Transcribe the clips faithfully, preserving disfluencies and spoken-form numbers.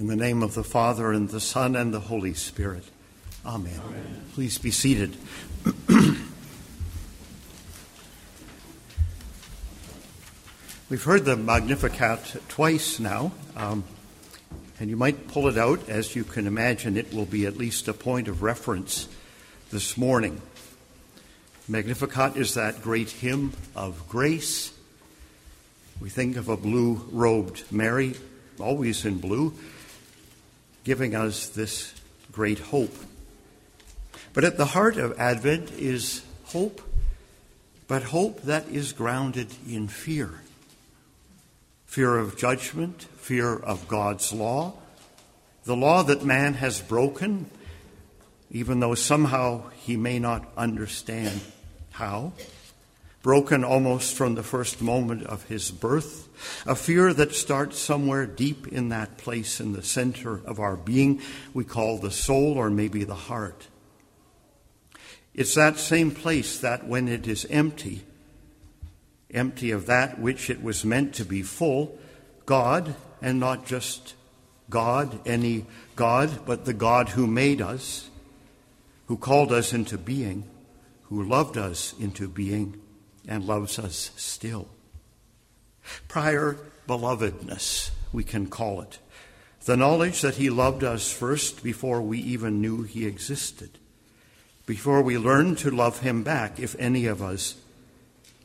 In the name of the Father, and the Son, and the Holy Spirit. Amen. Amen. Please be seated. We've heard the Magnificat twice now, um, and you might pull it out. As you can imagine, it will be at least a point of reference this morning. Magnificat is that great hymn of grace. We think of a blue-robed Mary, always in blue, giving us this great hope. But at the heart of Advent is hope, but hope that is grounded in fear. Fear of judgment, fear of God's law, the law that man has broken, even though somehow he may not understand how. Broken almost from the first moment of his birth, a fear that starts somewhere deep in that place in the center of our being we call the soul, or maybe the heart. It's that same place that when it is empty, empty of that which it was meant to be full, God, and not just God, any God, but the God who made us, who called us into being, who loved us into being, and loves us still. Prior belovedness, we can call it. The knowledge that he loved us first before we even knew he existed. Before we learned to love him back, if any of us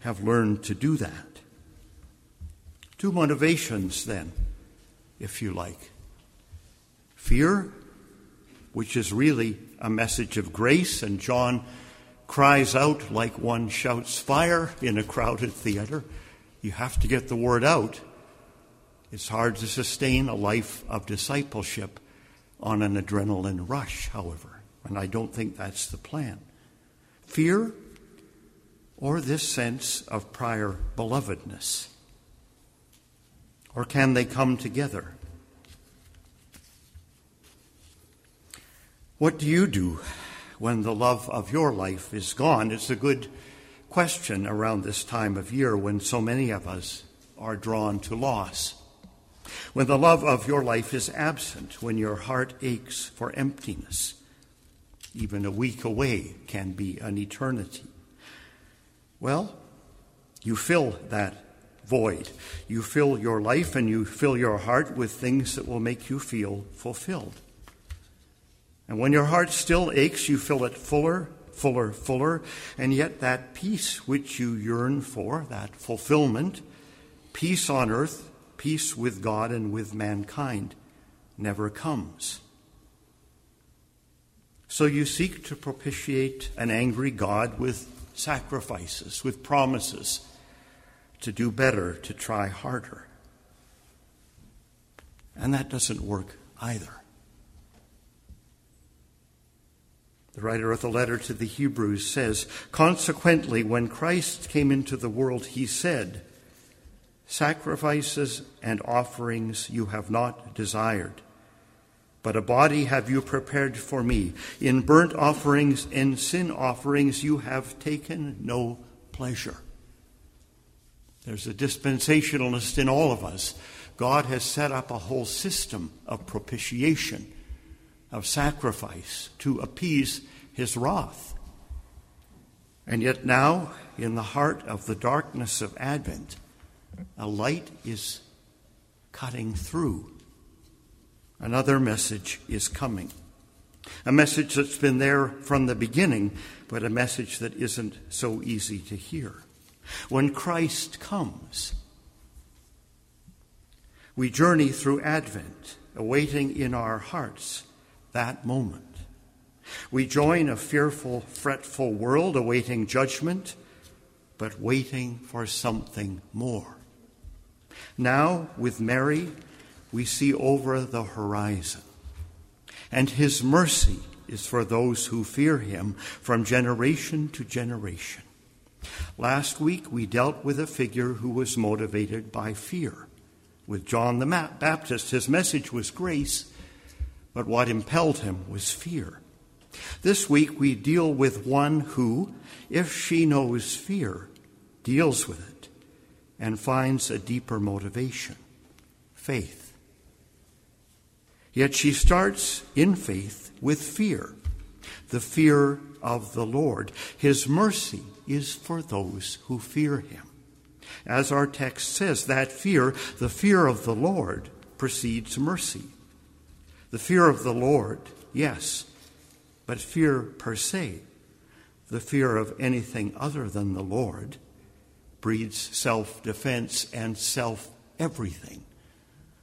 have learned to do that. Two motivations then, if you like. Fear, which is really a message of grace, and John cries out like one shouts fire in a crowded theater. You have to get the word out. It's hard to sustain a life of discipleship on an adrenaline rush, however, and I don't think that's the plan. Fear, or this sense of prior belovedness? Or can they come together? What do you do when the love of your life is gone? It's a good question around this time of year when so many of us are drawn to loss. When the love of your life is absent, when your heart aches for emptiness, even a week away can be an eternity. Well, you fill that void. You fill your life and you fill your heart with things that will make you feel fulfilled. And when your heart still aches, you fill it fuller, fuller, fuller, and yet that peace which you yearn for, that fulfillment, peace on earth, peace with God and with mankind, never comes. So you seek to propitiate an angry God with sacrifices, with promises to do better, to try harder. And that doesn't work either. The writer of the letter to the Hebrews says, "Consequently, when Christ came into the world, he said, 'Sacrifices and offerings you have not desired, but a body have you prepared for me. In burnt offerings and sin offerings you have taken no pleasure.'" There's a dispensationalist in all of us. God has set up a whole system of propitiation, of sacrifice to appease his wrath. And yet now, in the heart of the darkness of Advent, a light is cutting through. Another message is coming. A message that's been there from the beginning, but a message that isn't so easy to hear. When Christ comes, we journey through Advent, awaiting in our hearts that moment. We join a fearful, fretful world awaiting judgment, but waiting for something more. Now, with Mary, we see over the horizon, and his mercy is for those who fear him from generation to generation. Last week, we dealt with a figure who was motivated by fear. With John the Baptist, his message was grace, but what impelled him was fear. This week we deal with one who, if she knows fear, deals with it and finds a deeper motivation, faith. Yet she starts in faith with fear, the fear of the Lord. His mercy is for those who fear him. As our text says, that fear, the fear of the Lord, precedes mercy. The fear of the Lord, yes, but fear per se, the fear of anything other than the Lord, breeds self-defense and self-everything.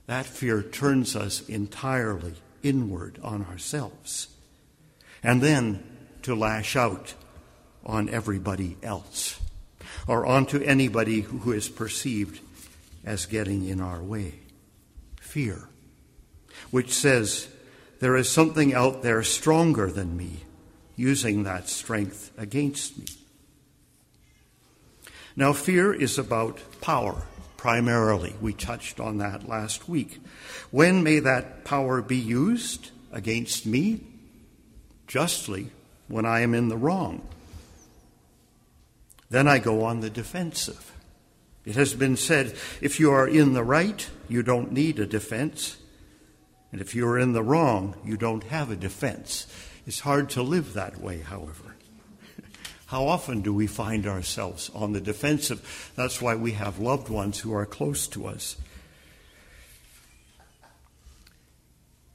That fear turns us entirely inward on ourselves, and then to lash out on everybody else or onto anybody who is perceived as getting in our way. Fear, which says, there is something out there stronger than me, using that strength against me. Now, fear is about power, primarily. We touched on that last week. When may that power be used against me? Justly, when I am in the wrong. Then I go on the defensive. It has been said, if you are in the right, you don't need a defense. And if you are in the wrong, you don't have a defense. It's hard to live that way, however. How often do we find ourselves on the defensive? That's why we have loved ones who are close to us.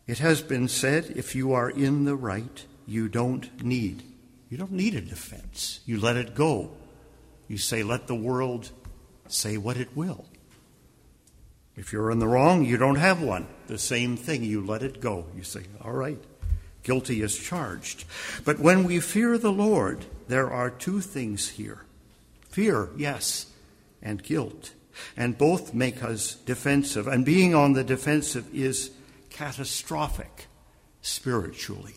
It has been said, if you are in the right, you don't need. You don't need a defense. You let it go. You say, let the world say what it will. If you're in the wrong, you don't have one. The same thing, you let it go. You say, all right, guilty as charged. But when we fear the Lord, there are two things here. Fear, yes, and guilt. And both make us defensive. And being on the defensive is catastrophic spiritually.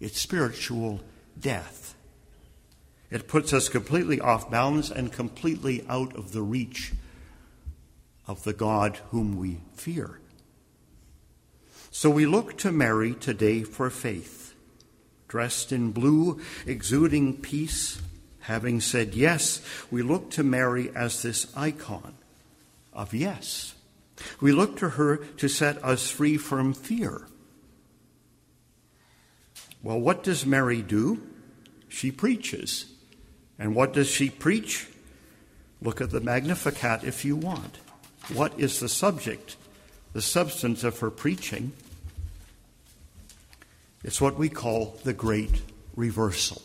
It's spiritual death. It puts us completely off balance and completely out of the reach of the God whom we fear. So we look to Mary today for faith, dressed in blue, exuding peace, having said yes. We look to Mary as this icon of yes. We look to her to set us free from fear. Well, what does Mary do? She preaches. And what does she preach? Look at the Magnificat if you want. What is the subject, the substance of her preaching? It's what we call the great reversal.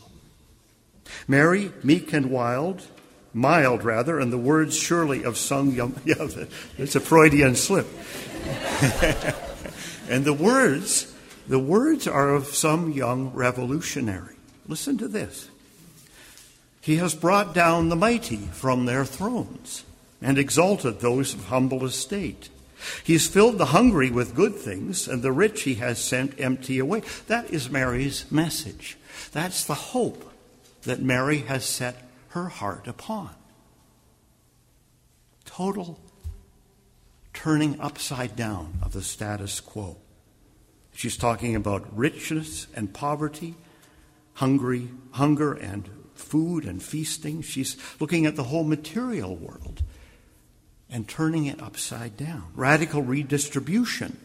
Mary, meek and wild, mild rather, and the words surely of some young... Yeah, it's a Freudian slip. And the words, the words are of some young revolutionary. Listen to this. He has brought down the mighty from their thrones and exalted those of humble estate. He's filled the hungry with good things, and the rich he has sent empty away. That is Mary's message. That's the hope that Mary has set her heart upon. Total turning upside down of the status quo. She's talking about richness and poverty, hungry, hunger and food and feasting. She's looking at the whole material world and turning it upside down. Radical redistribution.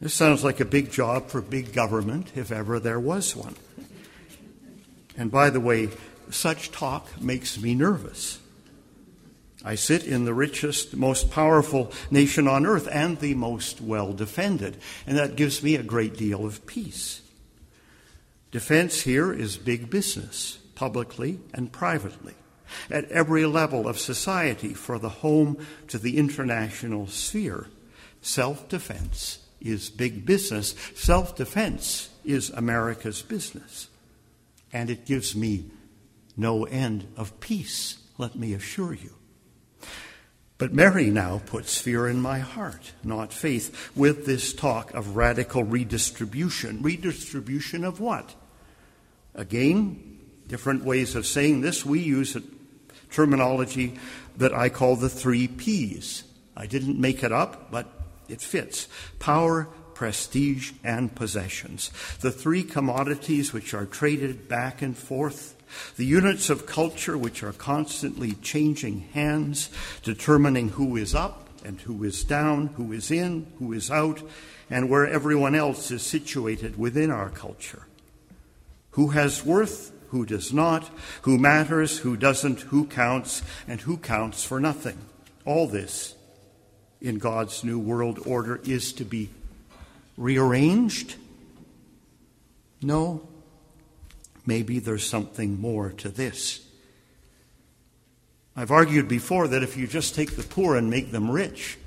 This sounds like a big job for big government, if ever there was one. And by the way, such talk makes me nervous. I sit in the richest, most powerful nation on earth and the most well-defended, and that gives me a great deal of peace. Defense here is big business, publicly and privately, at every level of society, from the home to the international sphere. Self-defense is big business. Self-defense is America's business. And it gives me no end of peace, let me assure you. But Mary now puts fear in my heart, not faith, with this talk of radical redistribution. Redistribution of what? Again, different ways of saying this. We use it terminology that I call the three P's. I didn't make it up, but it fits. Power, prestige, and possessions. The three commodities which are traded back and forth. The units of culture which are constantly changing hands, determining who is up and who is down, who is in, who is out, and where everyone else is situated within our culture. Who has worth, who does not, who matters, who doesn't, who counts, and who counts for nothing. All this in God's new world order is to be rearranged? No, maybe there's something more to this. I've argued before that if you just take the poor and make them rich,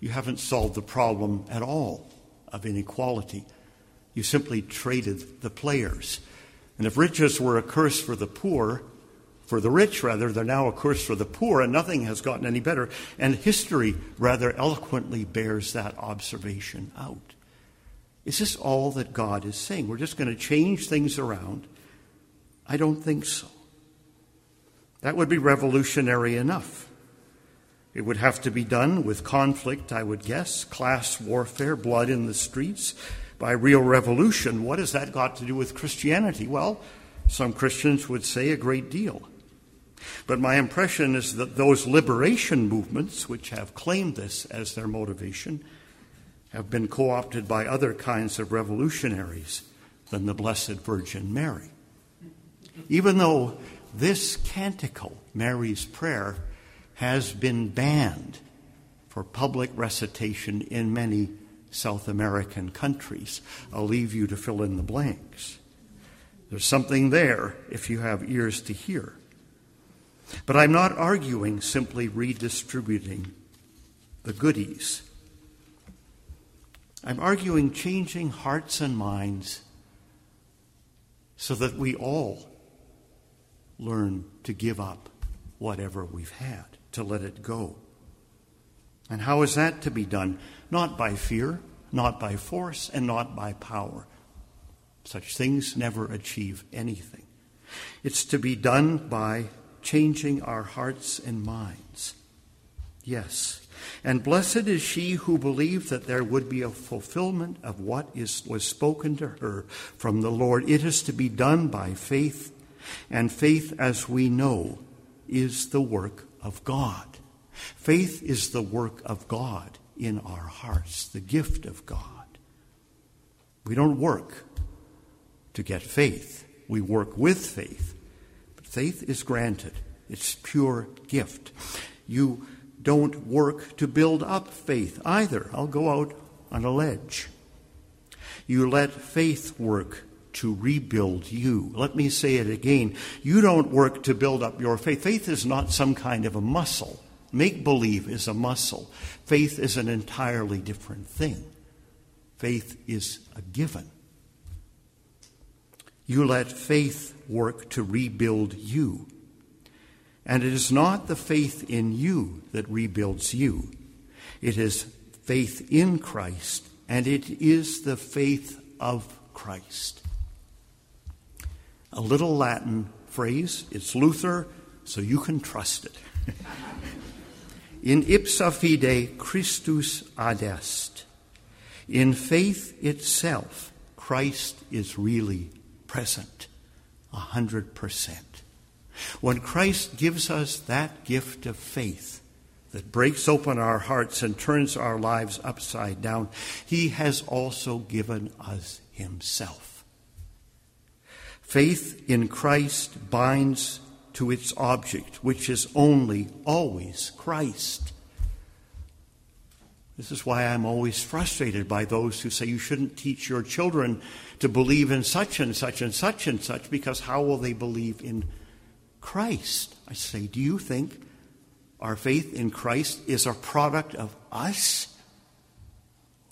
you haven't solved the problem at all of inequality. You simply traded the players. And if riches were a curse for the poor, for the rich rather, they're now a curse for the poor, and nothing has gotten any better. And history rather eloquently bears that observation out. Is this all that God is saying? We're just going to change things around? I don't think so. That would be revolutionary enough. It would have to be done with conflict, I would guess, class warfare, blood in the streets, by real revolution. What has that got to do with Christianity? Well, some Christians would say a great deal. But my impression is that those liberation movements, which have claimed this as their motivation, have been co-opted by other kinds of revolutionaries than the Blessed Virgin Mary. Even though this canticle, Mary's Prayer, has been banned for public recitation in many South American countries. I'll leave you to fill in the blanks. There's something there if you have ears to hear. But I'm not arguing simply redistributing the goodies. I'm arguing changing hearts and minds so that we all learn to give up whatever we've had, to let it go. And how is that to be done? Not by fear, not by force, and not by power. Such things never achieve anything. It's to be done by changing our hearts and minds. Yes, and blessed is she who believed that there would be a fulfillment of what is, was spoken to her from the Lord. It is to be done by faith. And faith, as we know, is the work of God. Faith is the work of God in our hearts, the gift of God. We don't work to get faith. We work with faith. But faith is granted. It's pure gift. You don't work to build up faith either. I'll go out on a ledge. You let faith work to rebuild you. Let me say it again. You don't work to build up your faith. Faith is not some kind of a muscle. Make-believe is a muscle. Faith is an entirely different thing. Faith is a given. You let faith work to rebuild you. And it is not the faith in you that rebuilds you. It is faith in Christ, and it is the faith of Christ. A little Latin phrase, it's Luther, so you can trust it. In ipsa fide Christus ad est. In faith itself, Christ is really present, a hundred percent. When Christ gives us that gift of faith that breaks open our hearts and turns our lives upside down, he has also given us himself. Faith in Christ binds to its object, which is only, always Christ. This is why I'm always frustrated by those who say you shouldn't teach your children to believe in such and such and such and such, because how will they believe in Christ? I say, do you think our faith in Christ is a product of us?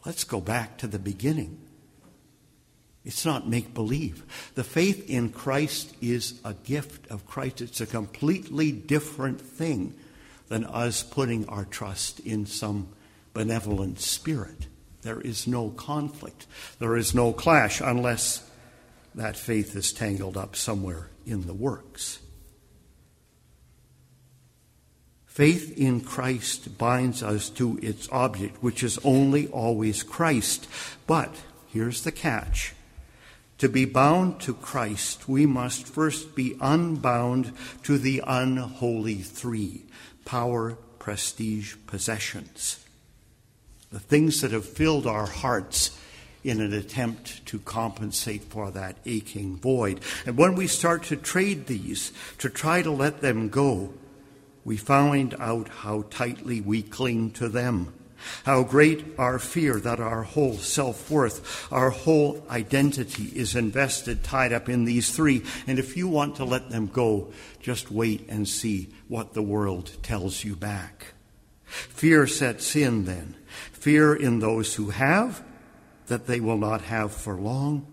Let's go back to the beginning. It's not make-believe. The faith in Christ is a gift of Christ. It's a completely different thing than us putting our trust in some benevolent spirit. There is no conflict. There is no clash unless that faith is tangled up somewhere in the works. Faith in Christ binds us to its object, which is only always Christ. But here's the catch. To be bound to Christ, we must first be unbound to the unholy three, power, prestige possessions, the things that have filled our hearts in an attempt to compensate for that aching void. And when we start to trade these, to try to let them go, we find out how tightly we cling to them, how great our fear that our whole self-worth, our whole identity is invested, tied up in these three. And if you want to let them go, just wait and see what the world tells you back. Fear sets in then. Fear in those who have, that they will not have for long.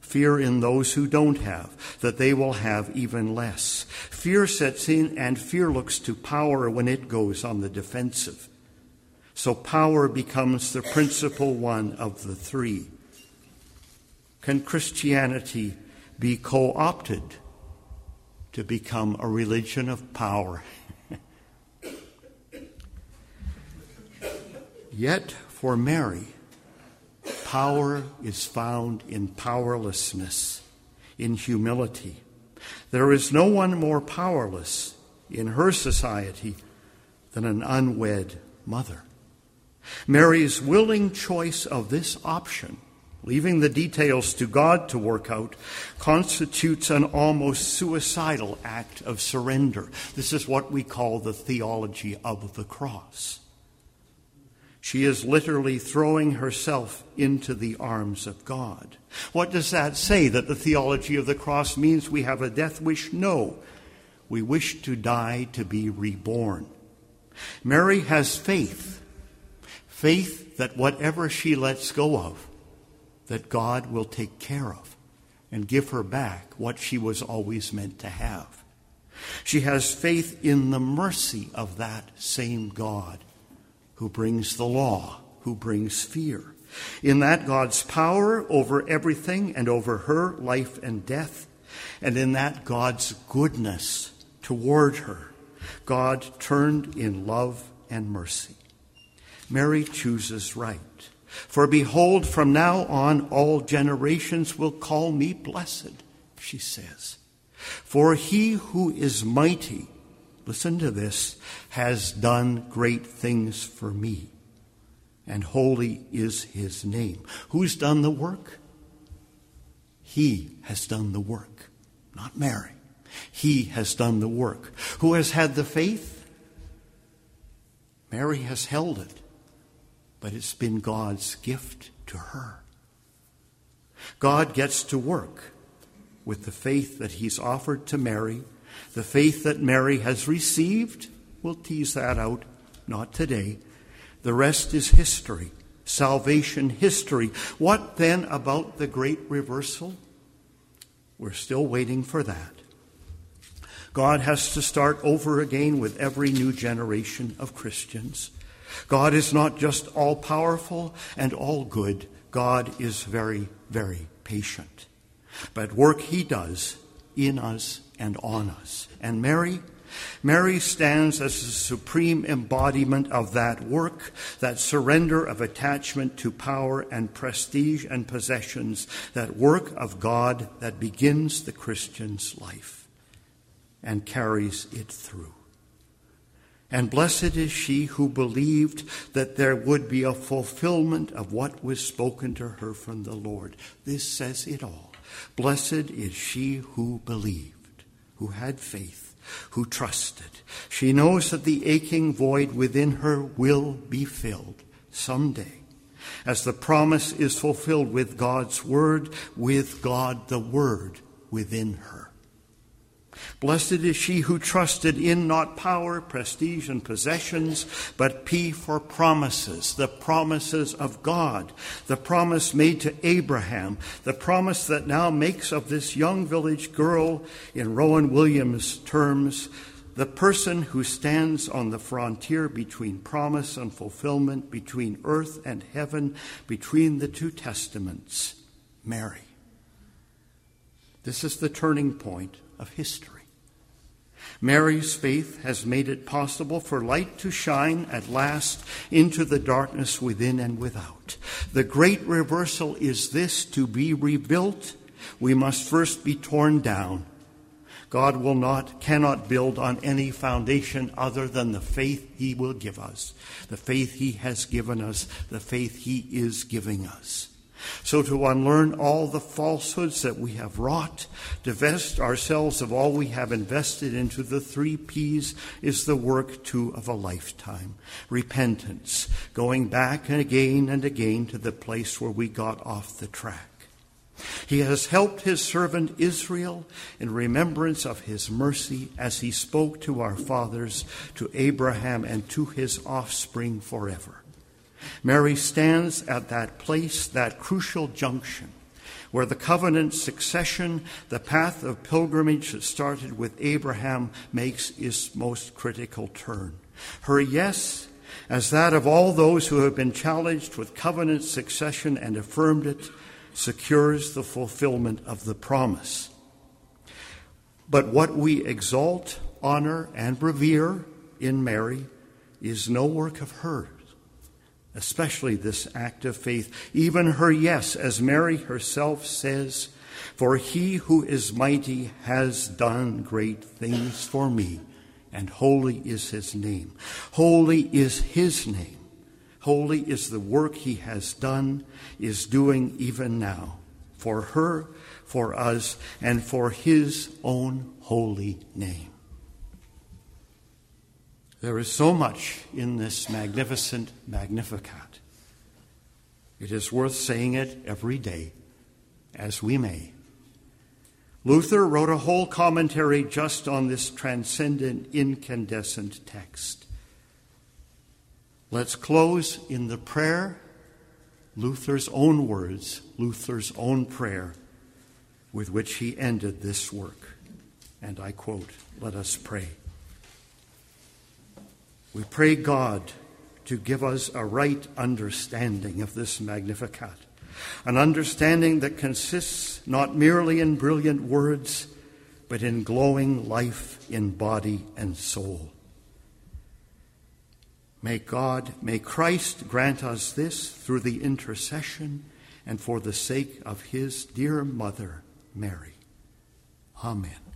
Fear in those who don't have, that they will have even less. Fear sets in, and fear looks to power when it goes on the defensive. So power becomes the principal one of the three. Can Christianity be co-opted to become a religion of power? Yet for Mary, power is found in powerlessness, in humility. There is no one more powerless in her society than an unwed mother. Mary's willing choice of this option, leaving the details to God to work out, constitutes an almost suicidal act of surrender. This is what we call the theology of the cross. She is literally throwing herself into the arms of God. What does that say, that the theology of the cross means we have a death wish? No, we wish to die to be reborn. Mary has faith, faith that whatever she lets go of, that God will take care of and give her back what she was always meant to have. She has faith in the mercy of that same God who brings the law, who brings fear. In that God's power over everything and over her life and death, and in that God's goodness toward her, God turned in love and mercy. Mary chooses right. For behold, from now on all generations will call me blessed, she says. For he who is mighty, listen to this, has done great things for me, and holy is his name. Who's done the work? He has done the work, not Mary. He has done the work. Who has had the faith? Mary has held it, but it's been God's gift to her. God gets to work with the faith that he's offered to Mary. The faith that Mary has received, we'll tease that out, not today. The rest is history, salvation history. What then about the great reversal? We're still waiting for that. God has to start over again with every new generation of Christians. God is not just all-powerful and all-good. God is very, very patient. But work he does in us and on us. And Mary, Mary stands as the supreme embodiment of that work, that surrender of attachment to power and prestige and possessions, that work of God that begins the Christian's life and carries it through. And blessed is she who believed that there would be a fulfillment of what was spoken to her from the Lord. This says it all. Blessed is she who believed, who had faith, who trusted. She knows that the aching void within her will be filled someday, as the promise is fulfilled with God's word, with God the word within her. Blessed is she who trusted in not power, prestige, and possessions, but P for promises, the promises of God, the promise made to Abraham, the promise that now makes of this young village girl, in Rowan Williams' terms, the person who stands on the frontier between promise and fulfillment, between earth and heaven, between the two testaments, Mary. This is the turning point of history. Mary's faith has made it possible for light to shine at last into the darkness within and without. The great reversal is this: to be rebuilt, we must first be torn down. God will not, cannot build on any foundation other than the faith he will give us, the faith he has given us, the faith he is giving us. So to unlearn all the falsehoods that we have wrought, divest ourselves of all we have invested into the three P's is the work, too, of a lifetime. Repentance, going back and again and again to the place where we got off the track. He has helped his servant Israel in remembrance of his mercy as he spoke to our fathers, to Abraham, and to his offspring forever. Mary stands at that place, that crucial junction, where the covenant succession, the path of pilgrimage that started with Abraham, makes its most critical turn. Her yes, as that of all those who have been challenged with covenant succession and affirmed it, secures the fulfillment of the promise. But what we exalt, honor, and revere in Mary is no work of hers, especially this act of faith, even her yes, as Mary herself says, "For he who is mighty has done great things for me, and holy is his name." Holy is his name. Holy is the work he has done, is doing even now, for her, for us, and for his own holy name. There is so much in this magnificent Magnificat. It is worth saying it every day, as we may. Luther wrote a whole commentary just on this transcendent, incandescent text. Let's close in the prayer, Luther's own words, Luther's own prayer, with which he ended this work. And I quote, let us pray. We pray God to give us a right understanding of this Magnificat, an understanding that consists not merely in brilliant words, but in glowing life in body and soul. May God, may Christ grant us this through the intercession and for the sake of his dear mother, Mary. Amen.